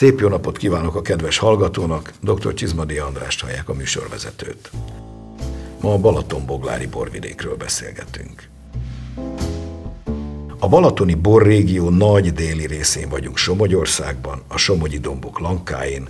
Szép jó napot kívánok a kedves hallgatónak, dr. Csizmadi Andrást hallják, a műsorvezetőt. Ma a Balaton-Boglári borvidékről beszélgetünk. A balatoni borrégió nagy déli részén vagyunk Somogyországban, a somogyi dombok lankáin,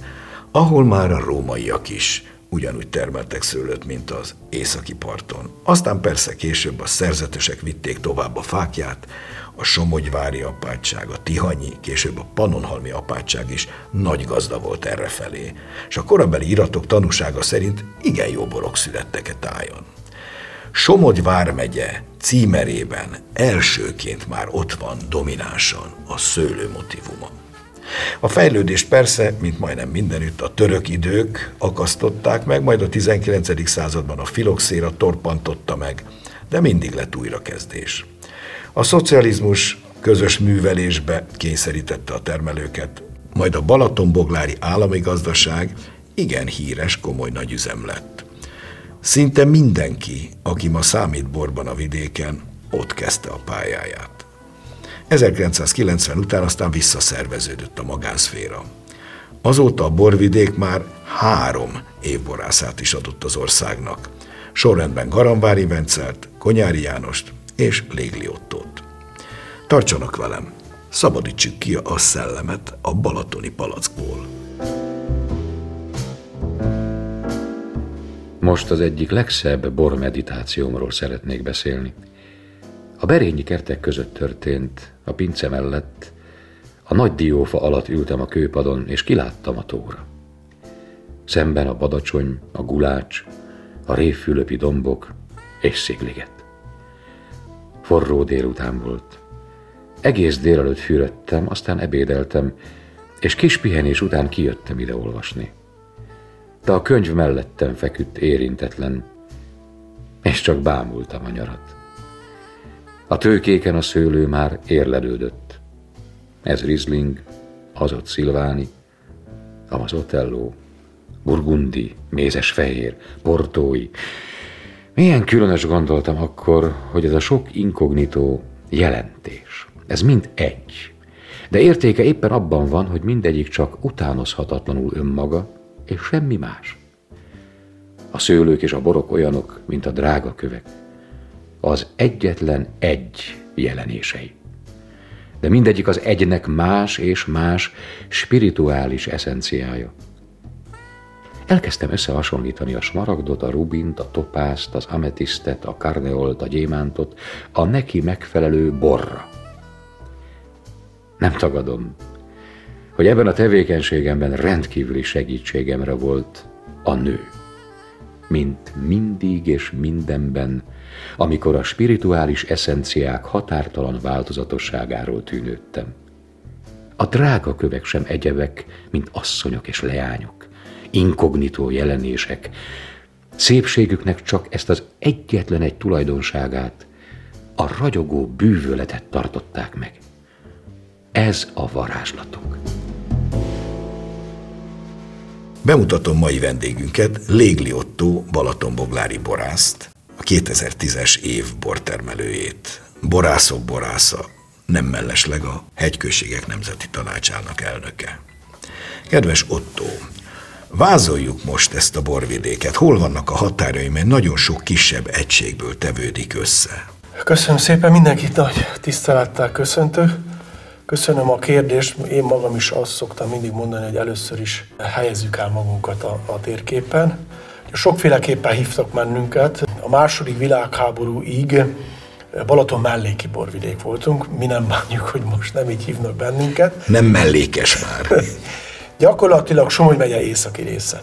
ahol már a rómaiak is ugyanúgy termeltek szőlőt, mint az északi parton. Aztán persze később a szerzetesek vitték tovább a fáklyát, a somogyvári apátság, a tihanyi, később a pannonhalmi apátság is nagy gazda volt errefelé, és a korabeli iratok tanúsága szerint igen jó borok születtek e tájon. Somogy vármegye címerében elsőként már ott van dominánsan a szőlő motívuma. A fejlődést persze, mint majdnem mindenütt, a török idők akasztották meg, majd a 19. században a filoxéra torpantotta meg, de mindig lett újrakezdés. A szocializmus közös művelésbe kényszerítette a termelőket, majd a Balaton-Boglári állami gazdaság igen híres, komoly nagyüzem lett. Szinte mindenki, aki ma számít borban a vidéken, ott kezdte a pályáját. 1990 után aztán visszaszerveződött a magánszféra. Azóta a borvidék már 3 évborászát is adott az országnak. Sorrendben Garamvári Vencelt, Konyári Jánost és Légli Ottót. Tartsanak velem, szabadítsuk ki a szellemet a balatoni palackból. Most az egyik legszebb bormeditációmról szeretnék beszélni. A berényi kertek között történt, a pince mellett, a nagy diófa alatt ültem a kőpadon, és kiláttam a tóra. Szemben a Badacsony, a Gulács, a Révfülöpi dombok és Szigliget. Forró délután volt. Egész délelőtt fürödtem, aztán ebédeltem, és kis pihenés után kijöttem ide olvasni. De a könyv mellettem feküdt érintetlen, és csak bámultam a nyarat. A tőkéken a szőlő már érlelődött. Ez Rizling, az ott Szilváni, amaz Otelló, Burgundi, Mézesfehér, Portói. Milyen különös gondoltam akkor, hogy ez a sok inkognitó jelentés. Ez mind egy. De értéke éppen abban van, hogy mindegyik csak utánozhatatlanul önmaga, és semmi más. A szőlők és a borok olyanok, mint a drága kövek. Az egyetlen egy jelenései. De mindegyik az egynek más és más spirituális eszenciája. Elkezdtem összehasonlítani a smaragdot, a rubint, a topázt, az ametisztet, a karneolt, a gyémántot, a neki megfelelő borra. Nem tagadom, hogy ebben a tevékenységemben rendkívüli segítségemre volt a nő, mint mindig és mindenben, amikor a spirituális eszenciák határtalan változatosságáról tűnődtem. A drága kövek sem egyebek, mint asszonyok és leányok, inkognitó jelenések, szépségüknek csak ezt az egyetlen egy tulajdonságát, a ragyogó bűvöletet tartották meg. Ez a varázslatuk. Bemutatom mai vendégünket, Légli Otto Balaton-Boglári borászt, a 2010-es év bortermelőjét. Borászok borásza, nem mellesleg a Hegyközségek Nemzeti Tanácsának elnöke. Kedves Otto, vázoljuk most ezt a borvidéket. Hol vannak a határai, mert nagyon sok kisebb egységből tevődik össze. Köszönöm szépen, mindenkit nagy tisztelettel köszöntök. Köszönöm a kérdést, én magam is azt szoktam mindig mondani, hogy először is helyezzük el magunkat a térképen. Sokféleképpen hívtak bennünket. A második világháborúig Balaton melléki borvidék voltunk. Mi nem bánjuk, hogy most nem így hívnak bennünket. Nem mellékes már. Gyakorlatilag Somogy megye északi része.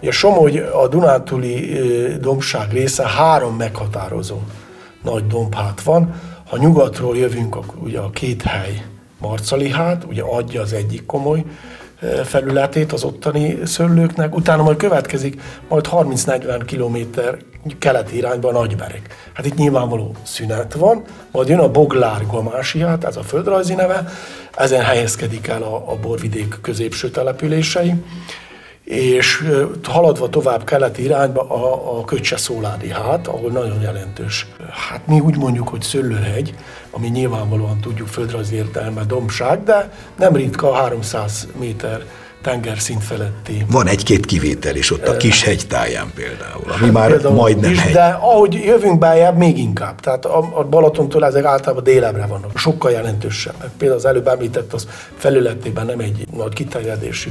Ugye Somogy a dunántúli dombság része, 3 meghatározó nagy dombhát van. Ha nyugatról jövünk, ugye a 2 hely Marcalihát, ugye adja az egyik komoly felületét az ottani szőlőknek, utána majd következik, majd 30-40 kilométer keleti irányba Nagybereg. Hát itt nyilvánvaló szünet van, majd jön a Boglár-Gamásihát, ez a földrajzi neve, ezen helyezkedik el a borvidék középső települései, és haladva tovább keleti irányba a Köcse-Szóládi hát, ahol nagyon jelentős. Hát mi úgy mondjuk, hogy Szöllőhegy, ami nyilvánvalóan tudjuk földrajzi értelme dombság, de nem ritka a 300 méter tengerszint feletti. Van egy-két kivétel is ott a kis hegytáján például, ami már majdnem hegy. De ahogy jövünk beljebb, még inkább. Tehát a Balatontól ezek általában délebbre vannak, sokkal jelentősebb. Például az előbb említett, az felületében nem egy nagy kiterjedésű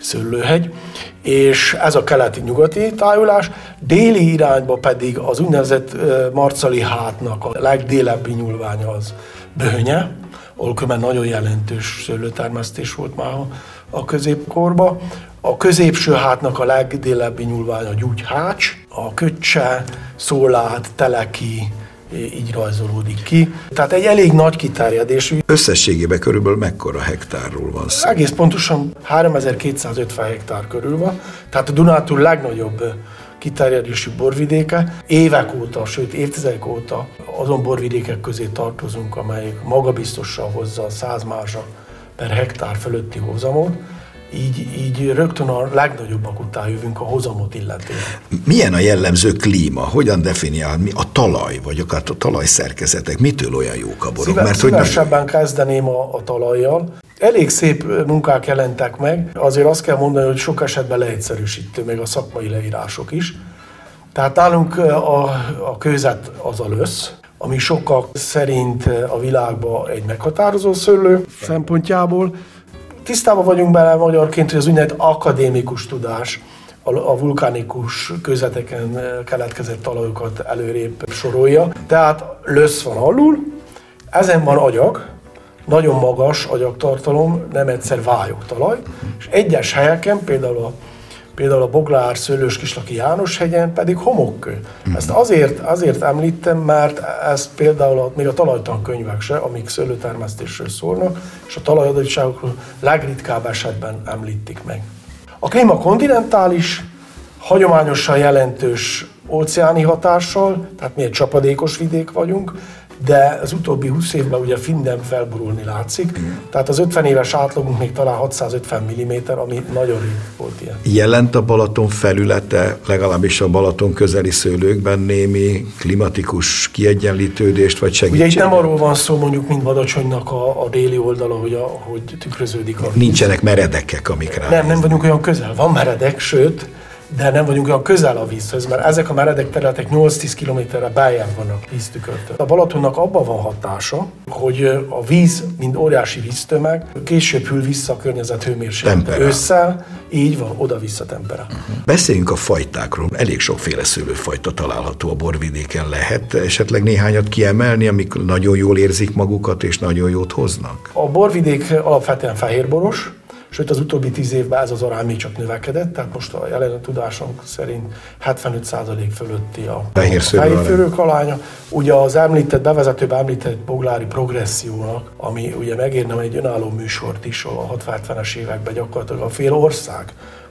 Szőlőhegy, és ez a keleti-nyugati tájolás, déli irányba pedig az úgynevezett Marcali hátnak a legdélebbi nyúlványa az Böhnye, ahol különben nagyon jelentős szőlőtermesztés volt már a középkorban. A középső hátnak a legdélebbi nyúlványa a Gyújthács, a Köcse, Szólát, Teleki, így rajzolódik ki. Tehát egy elég nagy kiterjedésű. Összességében körülbelül mekkora hektárról van szó? Egész pontosan 3250 hektár körül van. Tehát a Dunátúl legnagyobb kiterjedésű borvidéke. Évek óta, sőt évtizedek óta azon borvidékek közé tartozunk, amelyek magabiztosan hozza a 100 mázsa per hektár fölötti hozamot. Így rögtön a legnagyobbak után jövünk a hozamot illetően. Milyen a jellemző klíma? Hogyan definiál a talaj, vagy akár a talajszerkezetek? Mitől olyan jók a borok? Szívesebben kezdeném a talajjal. Elég szép munkák jelentek meg. Azért azt kell mondani, hogy sok esetben leegyszerűsítő, még a szakmai leírások is. Tehát nálunk a kőzet az a lösz, ami sokak szerint a világban egy meghatározó szőlő szempontjából. Tisztában vagyunk bele magyarként, hogy az úgynevezett akadémikus tudás a vulkánikus kőzeteken keletkezett talajokat előrébb sorolja. Tehát lösz van alul, ezen van agyag, nagyon magas agyagtartalom, nem egyszer vályog talaj, és egyes helyeken, például a Boglár Szőlős-Kislaki János-hegyen pedig homokkő. Ezt azért említem, mert ez például még a talajtankönyvek se, amik szőlőtermesztésről szólnak, és a talajadottságokról legritkább esetben említik meg. A klíma kontinentális, hagyományosan jelentős óceáni hatással, tehát mi egy csapadékos vidék vagyunk, de az utóbbi 20 évben ugye minden felborulni látszik, tehát az 50 éves átlagunk még talán 650 mm, ami nagyon rég volt ilyen. Jelent a Balaton felülete, legalábbis a Balaton közeli szőlőkben némi klimatikus kiegyenlítődést, vagy segítséget? Ugye itt nem arról van szó, mondjuk, mint Badacsonynak a déli oldala, hogy tükröződik a... Nincsenek meredekek, amik rá... Nem vagyunk olyan közel, van meredek, sőt... de nem vagyunk olyan közel a vízhöz, mert ezek a meredek területek 8-10 kilométerre beljebb vannak víztükörtől. A Balatonnak abban van hatása, hogy a víz, mint óriási víztömeg, később hűl vissza a környezet hőmérsékletéhez. Ősszel, így van, oda-vissza temperál. Beszéljünk a fajtákról. Elég sokféle szőlőfajta található a borvidéken. Lehet esetleg néhányat kiemelni, amik nagyon jól érzik magukat és nagyon jót hoznak? A borvidék alapvetően fehérboros, sőt, az utóbbi 10 évben ez az arány még csak növekedett, tehát most a jelen tudásunk szerint 75% fölötti a fehérszőlők aránya. Ugye az említett, bevezetőben említett boglári progressziónak, ami ugye megérne egy önálló műsort is, ahol a 60-70-es években gyakorlatilag a fél ország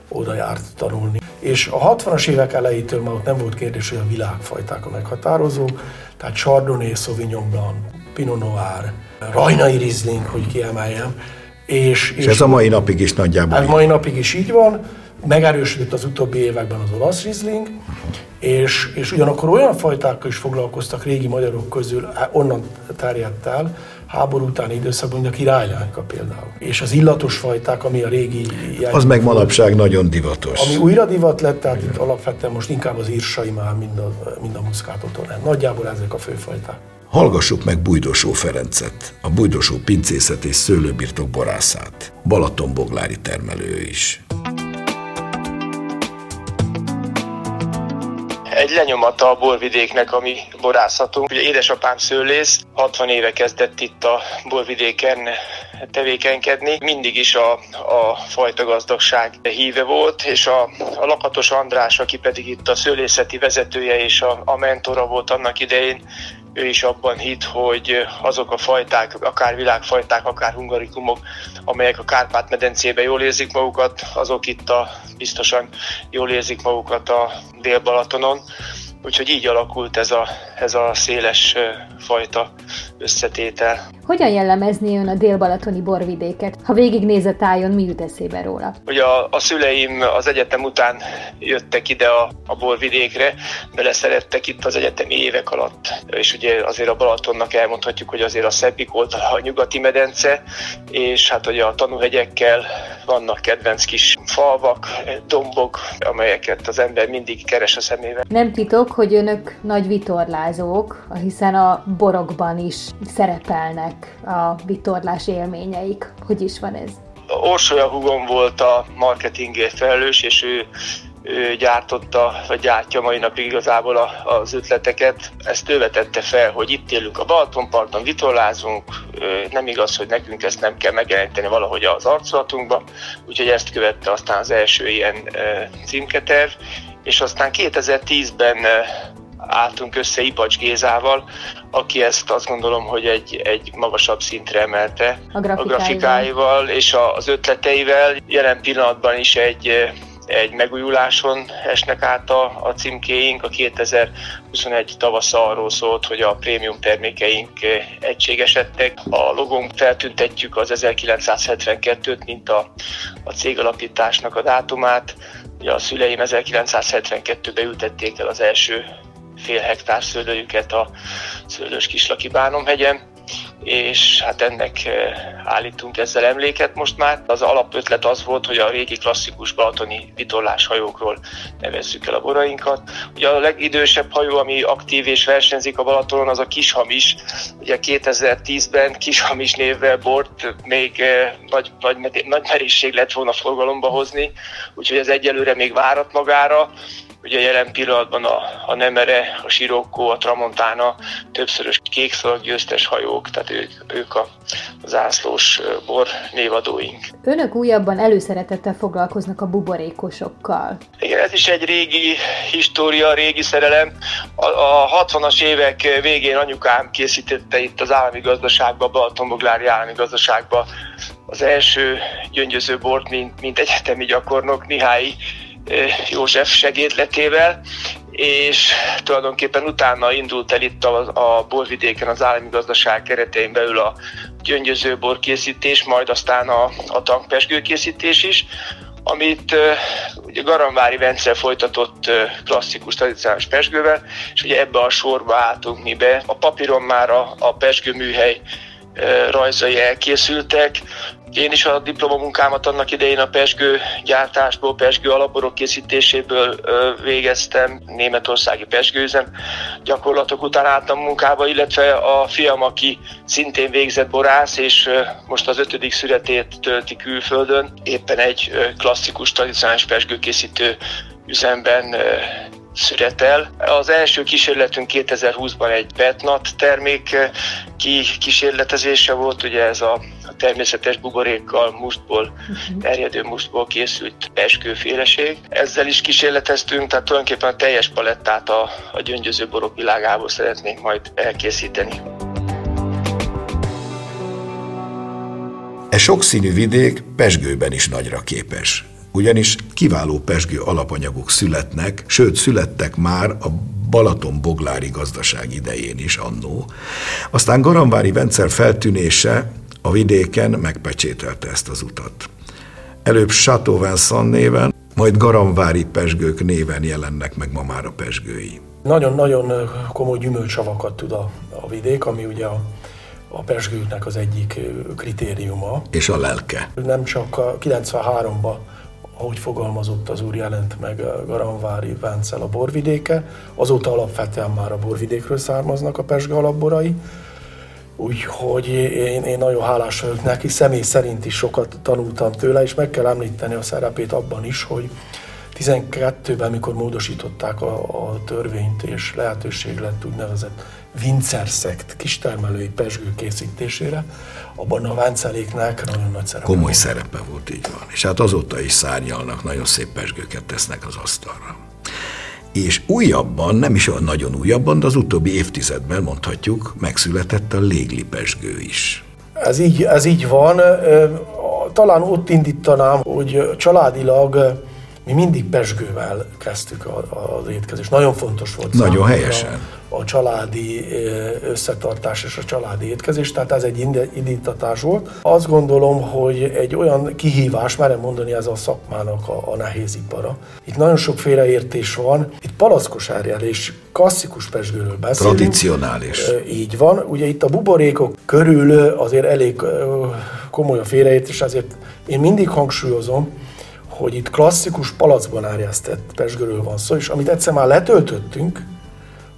oda járt tanulni. És a 60-as évek elejétől már ott nem volt kérdés, hogy a világfajták a meghatározó, tehát Chardonnay, Sauvignon Blanc, Pinot Noir, Rajnai Riesling, hogy kiemeljem. És ez a mai napig is nagyjából. A mai napig is így van, megerősödött az utóbbi években az olasz Rizling, és ugyanakkor olyan fajtákkal is foglalkoztak régi magyarok közül, onnan terjedt el, háború utáni időszakban, mint a királylánka például. És az illatos fajták, ami a régi... Az meg manapság nagyon divatos. Ami újra divat lett, tehát itt alapvetően most inkább az írsai már, mind a muszkátotornán. Nagyjából ezek a főfajták. Hallgassuk meg Bújdosó Ferencet, a Bújdosó pincészet és szőlőbirtok borászát, Balaton-Boglári termelő is. Egy lenyomata a borvidéknek, ami borászatunk. Ugye édesapám szőlész, 60 éve kezdett itt a borvidéken tevékenykedni. Mindig is a fajtagazdagság híve volt, és a Lakatos András, aki pedig itt a szőlészeti vezetője és a mentora volt annak idején, ő is abban hitt, hogy azok a fajták, akár világfajták, akár hungarikumok, amelyek a Kárpát-medencében jól érzik magukat, azok itt biztosan jól érzik magukat a Dél-Balatonon. Úgyhogy így alakult ez a széles fajta összetétel. Hogyan jellemezné ön a dél-balatoni borvidéket? Ha végignéz a tájon, mi jut eszébe róla? Ugye a szüleim az egyetem után jöttek ide a borvidékre, beleszerettek itt az egyetemi évek alatt. És ugye azért a Balatonnak elmondhatjuk, hogy azért a szebbik oldala a nyugati medence, és hát ugye a tanúhegyekkel vannak kedvenc kis falvak, dombok, amelyeket az ember mindig keres a szemével. Nem titok, hogy önök nagy vitorlázók, hiszen a borokban is szerepelnek a vitorlás élményeik. Hogy is van ez? Orsolya húgom volt a marketingért felelős, és ő gyártotta, vagy gyártja mai napig igazából az ötleteket. Ezt ő vetette fel, hogy itt élünk a Balatonparton, vitorlázunk, nem igaz, hogy nekünk ezt nem kell megjelenteni valahogy az arculatunkba, úgyhogy ezt követte aztán az első ilyen címketerv, és aztán 2010-ben álltunk össze Ipacs Gézával, aki ezt azt gondolom, hogy egy magasabb szintre emelte a grafikáival és az ötleteivel. Jelen pillanatban is egy megújuláson esnek át a címkéink. A 2021 tavasza arról szólt, hogy a prémium termékeink egységesedtek. A logón feltüntetjük az 1972-t, mint a cég alapításnak a dátumát. Ugye a szüleim 1972-ben ültették el az első fél hektár szőlőjüket a Szőlős-Kislaki Bánomhegyen, és hát ennek állítunk ezzel emléket most már. Az alapötlet az volt, hogy a régi klasszikus balatoni vitorlás hajókról nevezzük el a borainkat. Ugye a legidősebb hajó, ami aktív és versenyzik a Balatonon, az a Kishamis. Ugye 2010-ben Kishamis névvel bort még nagy merészség lett volna forgalomba hozni, úgyhogy ez egyelőre még várat magára. Ugye jelen pillanatban a Nemere, a Sirokó, a Tramontána többszörös kékszor győztes hajók, tehát ők a zászlós bor névadóink. Önök újabban előszeretettel foglalkoznak a buborékosokkal. Igen, ez is egy régi história, régi szerelem. A 60-as évek végén anyukám készítette itt az állami gazdaságba, Balaton-Boglári állami gazdaságba az első gyöngyöző bort, mint egyetemi gyakornok, Mihály József segédletével, és tulajdonképpen utána indult el itt a borvidéken az állami gazdaság keretein belül a gyöngyözőbor készítés, majd aztán a tankpesgő készítés is, amit ugye Garamvári Vencel folytatott klasszikus tradicionális pesgővel, és ugye ebbe a sorba álltunk mi be. A papíron már a pesgőműhely rajzai elkészültek. Én is a diplomamunkámat annak idején a pesgő gyártásból, pesgő alapborok készítéséből végeztem, németországi pesgőüzem gyakorlatok után álltam munkába, illetve a fiam, aki szintén végzett borász, és most az 5. születét tölti külföldön, éppen egy klasszikus, tradicionális pesgőkészítő üzemben születel. Az első kísérletünk 2020-ban egy petnat termék kísérletezése volt, ugye ez a természetes buborékkal, mustból, erjedő mustból készült pesgőféleség. Ezzel is kísérleteztünk, tehát tulajdonképpen a teljes palettát a gyöngyöző borok világából szeretnénk majd elkészíteni. E sokszínű vidék pesgőben is nagyra képes. Ugyanis kiváló pesgő alapanyagok születnek, sőt születtek már a Balaton-Boglári gazdaság idején is annó. Aztán Garamvári Vencel feltűnése a vidéken megpecsételte ezt az utat. Előbb Chateau Vincent néven, majd garamvári pesgők néven jelennek meg ma már a pesgői. Nagyon-nagyon komoly gyümölcsavakat tud a vidék, ami ugye a pesgőknek az egyik kritériuma. És a lelke. Nem csak a 93-ban, ahogy fogalmazott az úr, jelent meg a Garamvári Vencel a borvidéke, azóta alapvetően már a borvidékről származnak a pesgő alapborai, úgyhogy én nagyon hálás vagyok neki, személy szerint is sokat tanultam tőle, és meg kell említeni a szerepét abban is, hogy 12-ben, mikor módosították a törvényt, és lehetőség lett úgynevezett vincerszekt kistermelői pesgő készítésére, abban a Venceléknek nagyon nagy szerepe. Komoly szerepe volt, így van. És hát azóta is szárnyalnak, nagyon szép pesgőket tesznek az asztalra. És újabban, nem is olyan nagyon újabban, de az utóbbi évtizedben mondhatjuk, megszületett a Légli pesgő is. Ez így van. Talán ott indítanám, hogy családilag Mi mindig pezsgővel kezdtük az étkezést. Nagyon fontos volt. Nagyon helyesen. A családi összetartás és a családi étkezés, tehát ez egy indítatás volt. Azt gondolom, hogy egy olyan kihívás, merem mondani, ez a szakmának a nehéz ipara. Itt nagyon sok félreértés van. Itt palackosárjel és klasszikus pezsgőről beszélünk. Tradicionális. Így van. Ugye itt a buborékok körül azért elég komoly a félreértés, azért én mindig hangsúlyozom, hogy itt klasszikus palackban árjesztett pezsgőről van szó, és amit egyszer már letöltöttünk,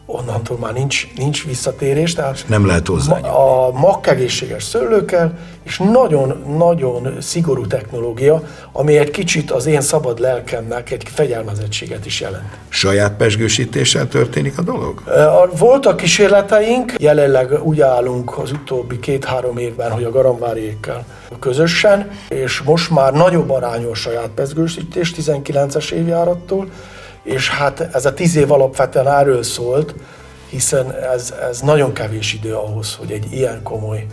onnantól már nincs visszatérés, tehát nem lehet hozzányúlni. A makkegészséges szőlőkkel, és nagyon-nagyon szigorú technológia, ami egy kicsit az én szabad lelkemnek egy fegyelmezettséget is jelent. Saját pezsgősítéssel történik a dolog? Voltak kísérleteink, jelenleg úgy állunk az utóbbi 2-3 évben, hogy a Garamváriékkel közösen, és most már nagyobb arányú a saját pezsgősítés 19-es évjárattól, és hát ez a 10 év alapvetően erről szólt, hiszen ez nagyon kevés idő ahhoz, hogy egy ilyen komoly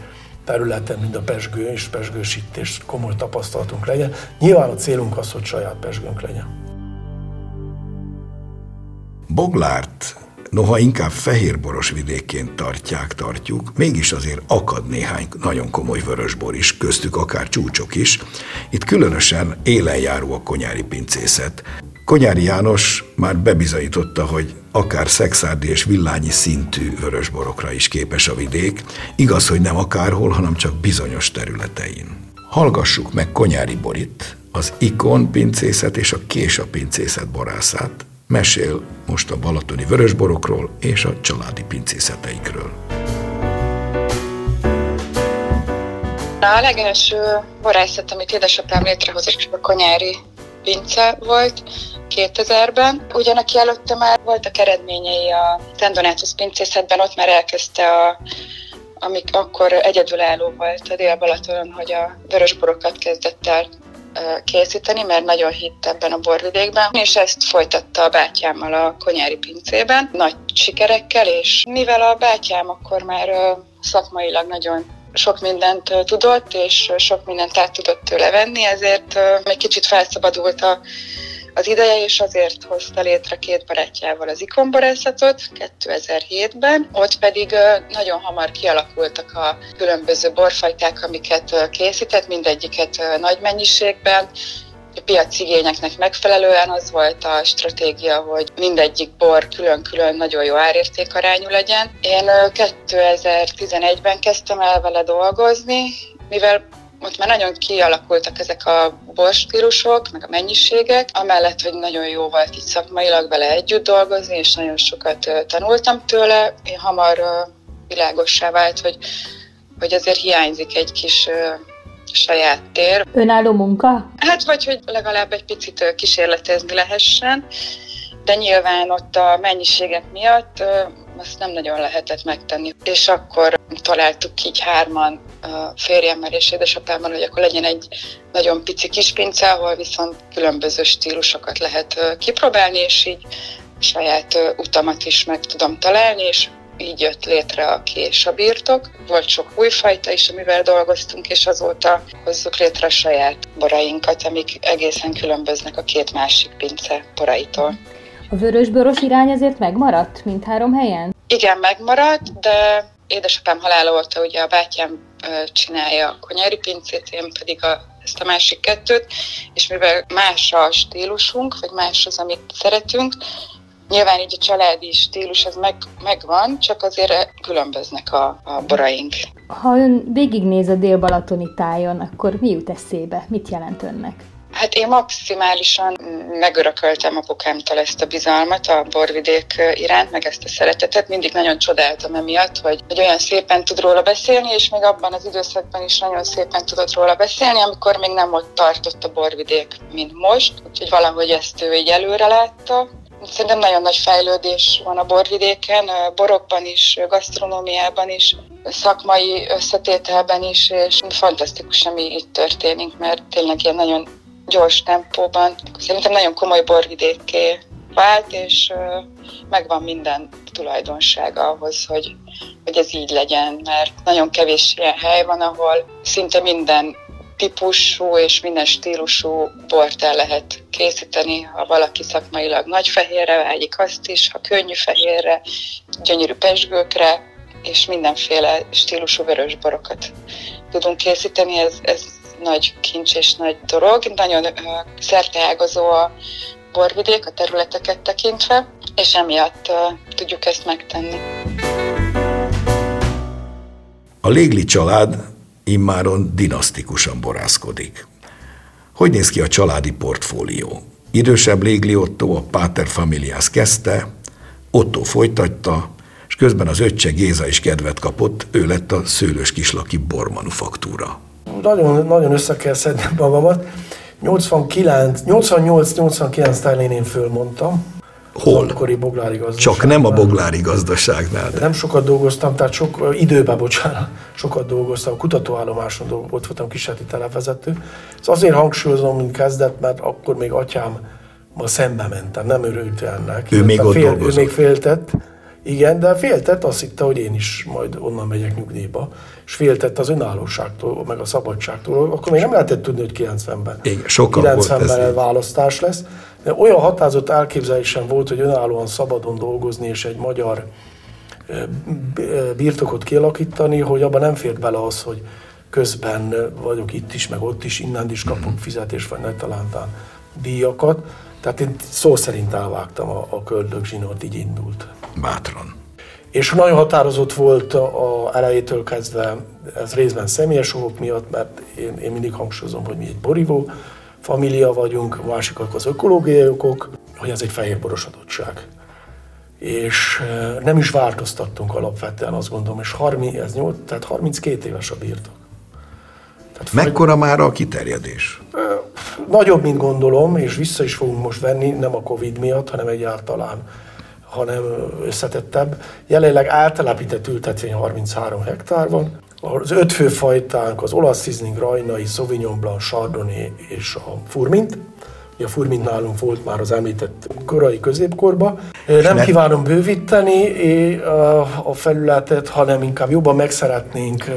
területen, mint a pezsgő és pezsgősítés komoly tapasztalatunk legyen. Nyilván a célunk az, hogy saját pezsgőnk legyen. Boglárt, noha inkább fehérboros vidékként tartjuk, mégis azért akad néhány nagyon komoly vörösbor is, köztük akár csúcsok is. Itt különösen élen járó a konyári pincészet. Konyári János már bebizonyította, hogy akár szexárdi és villányi szintű vörösborokra is képes a vidék, igaz, hogy nem akárhol, hanem csak bizonyos területein. Hallgassuk meg Konyári Borit, az Ikon pincészet és a Késa pincészet borászát, mesél most a balatoni vörösborokról és a családi pincészeteikről. A legelső borászat, amit édesapám létrehozott, a Konyári pince volt 2000-ben. Ugyanaki előtte már voltak eredményei a Szent Donátus pincészetben, ott már elkezdte, amik akkor egyedülálló volt a Dél-Balatonon, hogy a vörösborokat kezdett el készíteni, mert nagyon hitt ebben a borvidékben, és ezt folytatta a bátyámmal a Konyári pincében, nagy sikerekkel, és mivel a bátyám akkor már szakmailag nagyon sok mindent tudott, és sok mindent át tudott tőle venni, ezért egy kicsit felszabadult az ideje, és azért hozta létre 2 barátjával az Ikon borászatot 2007-ben. Ott pedig nagyon hamar kialakultak a különböző borfajták, amiket készített, mindegyiket nagy mennyiségben. A piaci igényeknek megfelelően az volt a stratégia, hogy mindegyik bor külön-külön nagyon jó árértékarányú legyen. Én 2011-ben kezdtem el vele dolgozni, mivel ott már nagyon kialakultak ezek a borstílusok, meg a mennyiségek, amellett, hogy nagyon jó volt így szakmailag vele együtt dolgozni, és nagyon sokat tanultam tőle. Én hamar világossá vált, hogy azért hiányzik egy kis saját tér. Önálló munka? Hát vagy, hogy legalább egy picit kísérletezni lehessen, de nyilván ott a mennyiségek miatt azt nem nagyon lehetett megtenni. És akkor találtuk így 3-an férjemmel és édesapámmal, hogy akkor legyen egy nagyon pici kis pince, ahol viszont különböző stílusokat lehet kipróbálni, és így saját utamat is meg tudom találni, és így jött létre a Kés a birtok. Volt sok újfajta is, amivel dolgoztunk, és azóta hozzuk létre a saját borainkat, amik egészen különböznek a 2 másik pince boraitól. A vörösboros irány ezért megmaradt mindhárom helyen? Igen, megmaradt, de édesapám halála óta ugye a bátyám csinálja a Konyári pincét, én pedig ezt a másik 2-t, és mivel más a stílusunk, vagy más az, amit szeretünk, nyilván így a családi stílus az megvan, csak azért különböznek a boraink. Ha ön végignéz a Dél-Balatoni tájon, akkor mi jut eszébe? Mit jelent önnek? Hát én maximálisan megörököltem apukámtól ezt a bizalmat a borvidék iránt, meg ezt a szeretetet. Mindig nagyon csodáltam emiatt, hogy olyan szépen tud róla beszélni, és még abban az időszakban is nagyon szépen tudott róla beszélni, amikor még nem ott tartott a borvidék, mint most. Úgyhogy valahogy ezt ő így előre látta. Szerintem nagyon nagy fejlődés van a borvidéken, borokban is, gasztronómiában is, szakmai összetételben is, és fantasztikus, ami itt történik, mert tényleg ilyen nagyon gyors tempóban. Szerintem nagyon komoly borvidékké vált, és megvan minden tulajdonsága ahhoz, hogy ez így legyen, mert nagyon kevés ilyen hely van, ahol szinte minden típusú és minden stílusú bort el lehet készíteni, ha valaki szakmailag nagy fehérre vágyik, azt is, ha könnyű fehérre, gyönyörű pezsgőkre, és mindenféle stílusú vörös borokat tudunk készíteni, ez nagy kincs és nagy dolog. Nagyon szerteágazó a borvidék, a területeket tekintve, és emiatt tudjuk ezt megtenni. A Légli család immáron dinasztikusan borászkodik. Hogy néz ki a családi portfólió? Idősebb Légli Otto a Pater Familias kezdte, Otto folytatta, és közben az öccse Géza is kedvet kapott, ő lett a Szőlős-Kislaki bormanufaktúra. Nagyon össze kell szednem magamat. 88-89 tájén én fölmondtam. Hol? Csak nem a Boglári gazdaságnál. De. Nem sokat dolgoztam, tehát sokat dolgoztam, a kutatóállomáson dolgoztam, ott voltam kísérleti telepvezető. Ez azért hangsúlyozom, mint kezdett, mert akkor még atyámmal szembe mentem, nem örült ennek. Ő még féltett. Igen, de féltett, azt hitte, hogy én is majd onnan megyek nyugdíjba, és féltett az önállóságtól, meg a szabadságtól, akkor még nem lehetett tudni, hogy 90-ben. Igen, sokan 90-ben elválasztás lesz, de olyan határozott elképzelésem volt, hogy önállóan szabadon dolgozni, és egy magyar birtokot kialakítani, hogy abban nem fért bele az, hogy közben vagyok itt is, meg ott is, innen is kapok fizetést, vagy nagytalántán díjakat. Tehát én szó szerint elvágtam a köldök zsinót, így indult. Bátran. És nagyon határozott volt a elejétől kezdve, ez részben személyes okok miatt, mert én mindig hangsúlyozom, hogy mi egy borívó família vagyunk, másikak az ökológiai okok, hogy ez egy fehérboros adottság. És nem is változtattunk alapvetően, azt gondolom, és 32 éves a birtok. Tehát mekkora már a kiterjedés? Nagyobb, mint gondolom, és vissza is fogunk most venni, nem a Covid miatt, hanem egyáltalán, hanem összetettebb. Jelenleg általapított ültetvény 33 hektár van. Az 5 főfajtánk az olasz Rizling, Rajnai, Sauvignon Blanc, Chardonnay és a Furmint. A Furmint nálunk volt már az említett korai középkorban. Nem kívánom bővíteni a felületet, hanem inkább jobban meg szeretnénk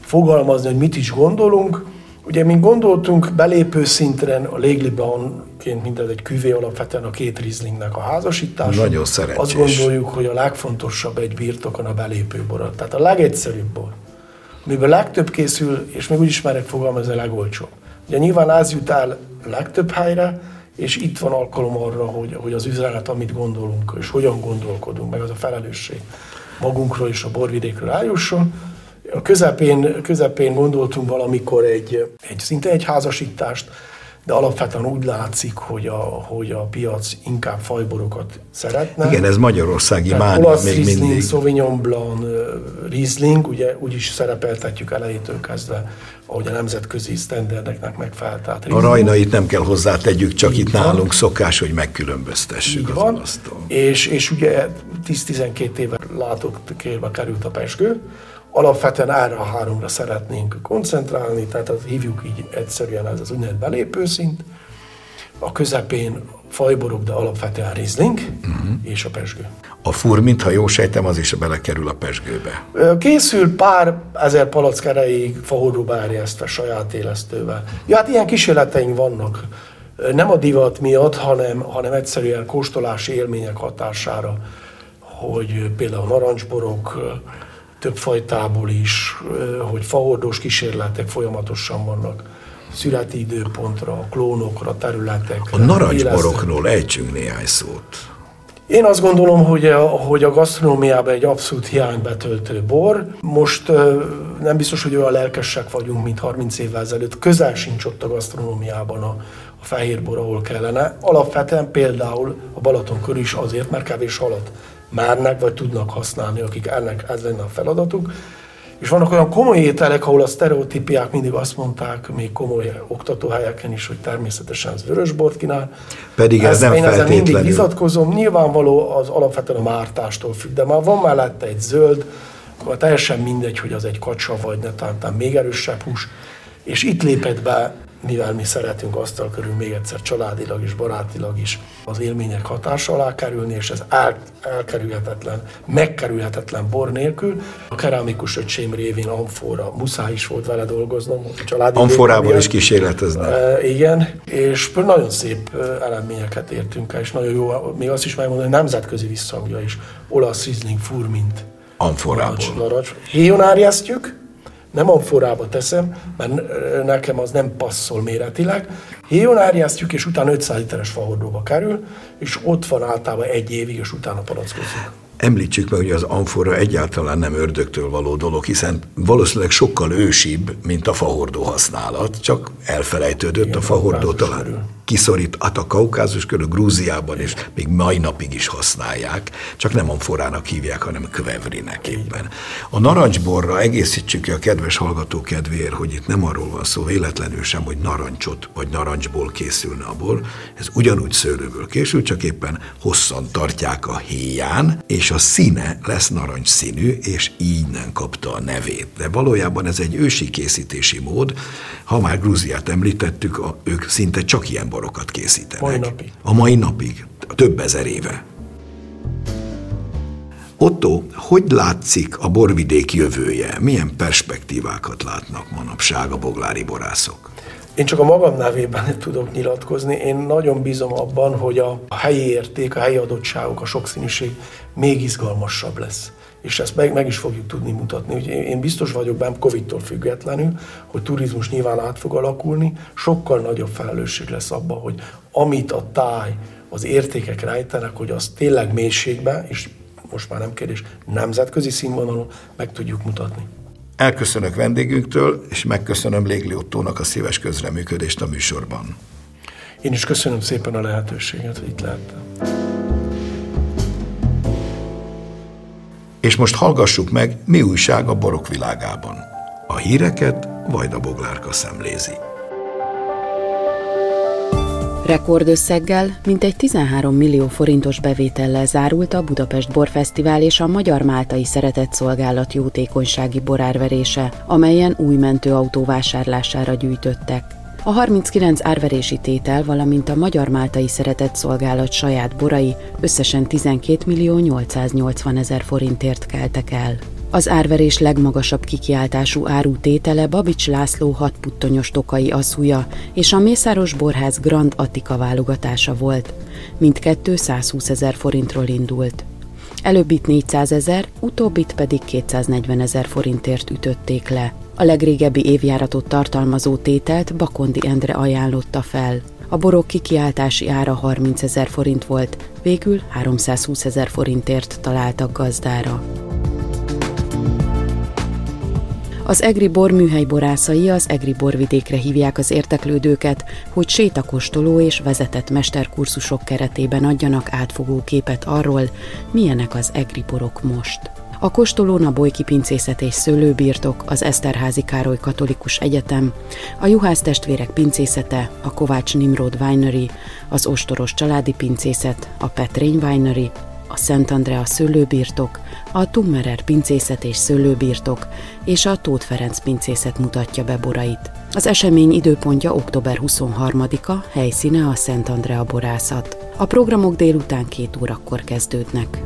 fogalmazni, hogy mit is gondolunk. Ugye, mint gondoltunk, belépő szinten a Léglibanként mindez egy küvé alapvetően a két Rieslingnek a házasítása. Nagyon szerencsés. Azt gondoljuk, hogy a legfontosabb egy birtokon a belépő bor. Tehát a legegyszerűbb bor, amiből legtöbb készül, és még úgy ismerek fogalmazni, a legolcsóbb. Ugye nyilván az jut el a legtöbb helyre, és itt van alkalom arra, hogy az üzenet, amit gondolunk, és hogyan gondolkodunk, meg az a felelősség magunkról és a borvidékről eljusson. A közepén gondoltunk valamikor szinte egy házasítást, de alapvetően úgy látszik, hogy a piac inkább fajborokat szeretne. Igen, ez magyarországi mánia még Riesling, mindig. Olasz Sauvignon Blanc, Riesling, ugye úgy is szerepeltetjük elejétől kezdve, ahogy a nemzetközi sztenderdeknek megfelelt. A Rajnait nem kell hozzátegyük, csak itt van. Nálunk szokás, hogy megkülönböztessük. Így az olasztól. És ugye 10-12 éve látókérbe került a pezsgő. Alapvetően erre a háromra szeretnénk koncentrálni, tehát az hívjuk így egyszerűen, ez az úgynevezett belépőszint. A közepén fajborok, de alapvetően Riesling és a pezsgő. A Furmint, ha jól sejtem, az is belekerül a pezsgőbe. Készül pár ezer palack erejéig fahorróba erjesztve, saját élesztővel. Ja, hát ilyen kísérleteink vannak. Nem a divat miatt, hanem egyszerűen kóstolási élmények hatására, hogy például narancsborok, többfajtából is, hogy fahordós kísérletek folyamatosan vannak. Születi időpontra, klónokra, területekre. A narancsborokról ejtsünk néhány szót. Én azt gondolom, hogy a gasztronómiában egy abszolút hiánybetöltő bor. Most nem biztos, hogy olyan lelkesek vagyunk, mint 30 évvel ezelőtt. Közel sincs ott a gasztronómiában a fehér bor, ahol kellene. Alapvetően például a Balaton körül is azért, mert kevés halat márnak, vagy tudnak használni, akik ennek ez lenne a feladatuk. És vannak olyan komoly ételek, ahol a sztereotípiák mindig azt mondták, még komoly oktatóhelyeken is, hogy természetesen ez vörösbort kínál. Pedig ez nem feltétlenül. Én ezen mindig vizatkozom, nyilvánvaló az alapvetően a mártástól függ, de már van mellette egy zöld, akkor teljesen mindegy, hogy az egy kacsa vagy netán még erősebb hús. És itt lépett be mivel mi szeretünk asztal körül még egyszer családilag és barátilag is az élmények hatása alá kerülni, és ez megkerülhetetlen bor nélkül. A kerámikus öcsém révén amfora, muszáj is volt vele dolgoznom. Amforával is kísérleteznek. Igen, és nagyon szép eleményeket értünk el, és nagyon jó, még azt is megmondom, hogy nemzetközi visszhangja is. Olasz Rizling, Furmint. Amforából. Naracs. Héjon árjesztjük. Nem amforába teszem, mert nekem az nem passzol méretileg. Héjon árjesztjük, és utána 500 literes fahordóba kerül, és ott van általában egy évig, és utána palackozzuk. Említsük meg, hogy az amfora egyáltalán nem ördögtől való dolog, hiszen valószínűleg sokkal ősibb, mint a fahordó használat, csak elfelejtődött. Igen, a fahordó talán körül. Kiszorít, a Kaukázus körül, Grúziában is, még mai napig is használják, csak nem amforának hívják, hanem kövevrinek éppen. A narancsborra egészítsük ki a kedves hallgató kedvéért, hogy itt nem arról van szó véletlenül sem, hogy narancsot vagy narancsból készülne a bor, ez ugyanúgy szőlőből készül, csak éppen hosszan tartják a héján, és a színe lesz narancsszínű, és így nem kapta a nevét. De valójában ez egy ősi készítési mód, ha már Grúziát említettük, ők szinte csak ilyen borokat készítenek. A mai napig, több ezer éve. Otto, hogy látszik a borvidék jövője? Milyen perspektívákat látnak manapság a boglári borászok? Én csak a magam nevében tudok nyilatkozni. Én nagyon bízom abban, hogy a helyi érték, a helyi adottságok, a sokszínűség még izgalmasabb lesz. És ezt meg is fogjuk tudni mutatni. Ugye én biztos vagyok benne, Covid-tól függetlenül, hogy turizmus nyilván át fog alakulni, sokkal nagyobb felelősség lesz abban, hogy amit a táj, az értékek rejtenek, hogy az tényleg mélységben, és most már nem kérdés, nemzetközi színvonalon meg tudjuk mutatni. Elköszönök vendégünktől, és megköszönöm Légli Ottónak a szíves közreműködést a műsorban. Én is köszönöm szépen a lehetőséget, hogy itt lehettem. És most hallgassuk meg, mi újság a borok világában. A híreket Vajda Boglárka szemlézi. Rekordösszeggel, mintegy 13 millió forintos bevétellel zárult a Budapest Borfesztivál és a Magyar-Máltai Szeretetszolgálat jótékonysági borárverése, amelyen új mentőautó vásárlására gyűjtöttek. A 39 árverési tétel, valamint a Magyar-Máltai Szeretetszolgálat saját borai összesen 12.880.000 forintért keltek el. Az árverés legmagasabb kikiáltású árutétele Babics László 6 puttonyos tokai asszúja és a Mészáros Borház Grand Attika válogatása volt. Mindkettő 120.000 forintról indult. Előbbit 400.000, utóbbit pedig 240.000 forintért ütötték le. A legrégebbi évjáratot tartalmazó tételt Bakondi Endre ajánlotta fel. A borok kikiáltási ára 30.000 forint volt, végül 320.000 forintért találtak gazdára. Az egri borműhely borászai az egri borvidékre hívják az érteklődőket, hogy sétakóstoló és vezetett mesterkurzusok keretében adjanak átfogó képet arról, milyenek az egri borok most. A kóstolón a Bolyki Pincészet és Szőlőbirtok, az Eszterházy Károly Katolikus Egyetem, a Juhász Testvérek Pincészete, a Kovács Nimród Winery, az Ostoros Családi Pincészet, a Petrény Winery, a Szent Andrea Szőlőbirtok, a Tummerer Pincészet és Szőlőbirtok és a Tóth Ferenc Pincészet mutatja be borait. Az esemény időpontja október 23-a, helyszíne a Szent Andrea borászat. A programok délután 14 órakor kezdődnek.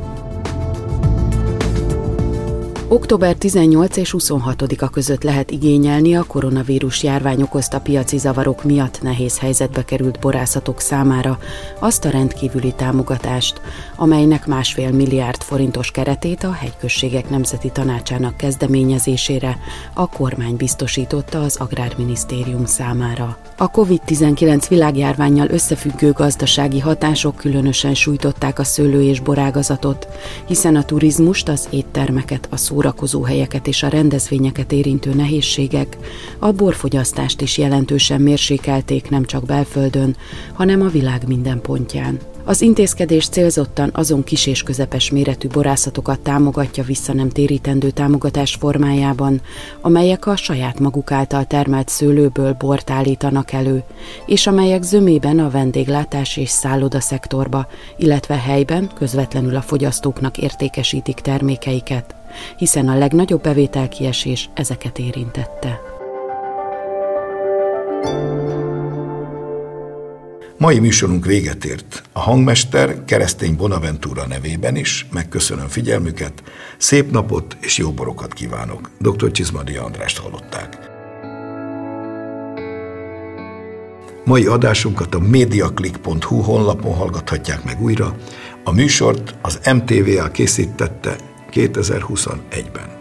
Október 18 és 26-a között lehet igényelni a koronavírus járvány okozta piaci zavarok miatt nehéz helyzetbe került borászatok számára azt a rendkívüli támogatást, amelynek 1,5 milliárd forintos keretét a Hegyközségek Nemzeti Tanácsának kezdeményezésére a kormány biztosította az Agrárminisztérium számára. A COVID-19 világjárvánnyal összefüggő gazdasági hatások különösen sújtották a szőlő- és borágazatot, hiszen a turizmust, az éttermeket, a szórakozóhelyeket és a rendezvényeket érintő nehézségek a borfogyasztást is jelentősen mérsékelték nemcsak belföldön, hanem a világ minden pontján. Az intézkedés célzottan azon kis és közepes méretű borászatokat támogatja vissza nem térítendő támogatás formájában, amelyek a saját maguk által termelt szőlőből bort állítanak elő, és amelyek zömében a vendéglátás és szálloda szektorba, illetve helyben közvetlenül a fogyasztóknak értékesítik termékeiket, hiszen a legnagyobb bevételkiesés ezeket érintette. Mai műsorunk véget ért. A hangmester Keresztény Bonaventura nevében is megköszönöm figyelmüket, szép napot és jó borokat kívánok. Dr. Csizmadi Andrást hallották. Mai adásunkat a mediaclick.hu honlapon hallgathatják meg újra. A műsort az MTVA készítette 2021-ben.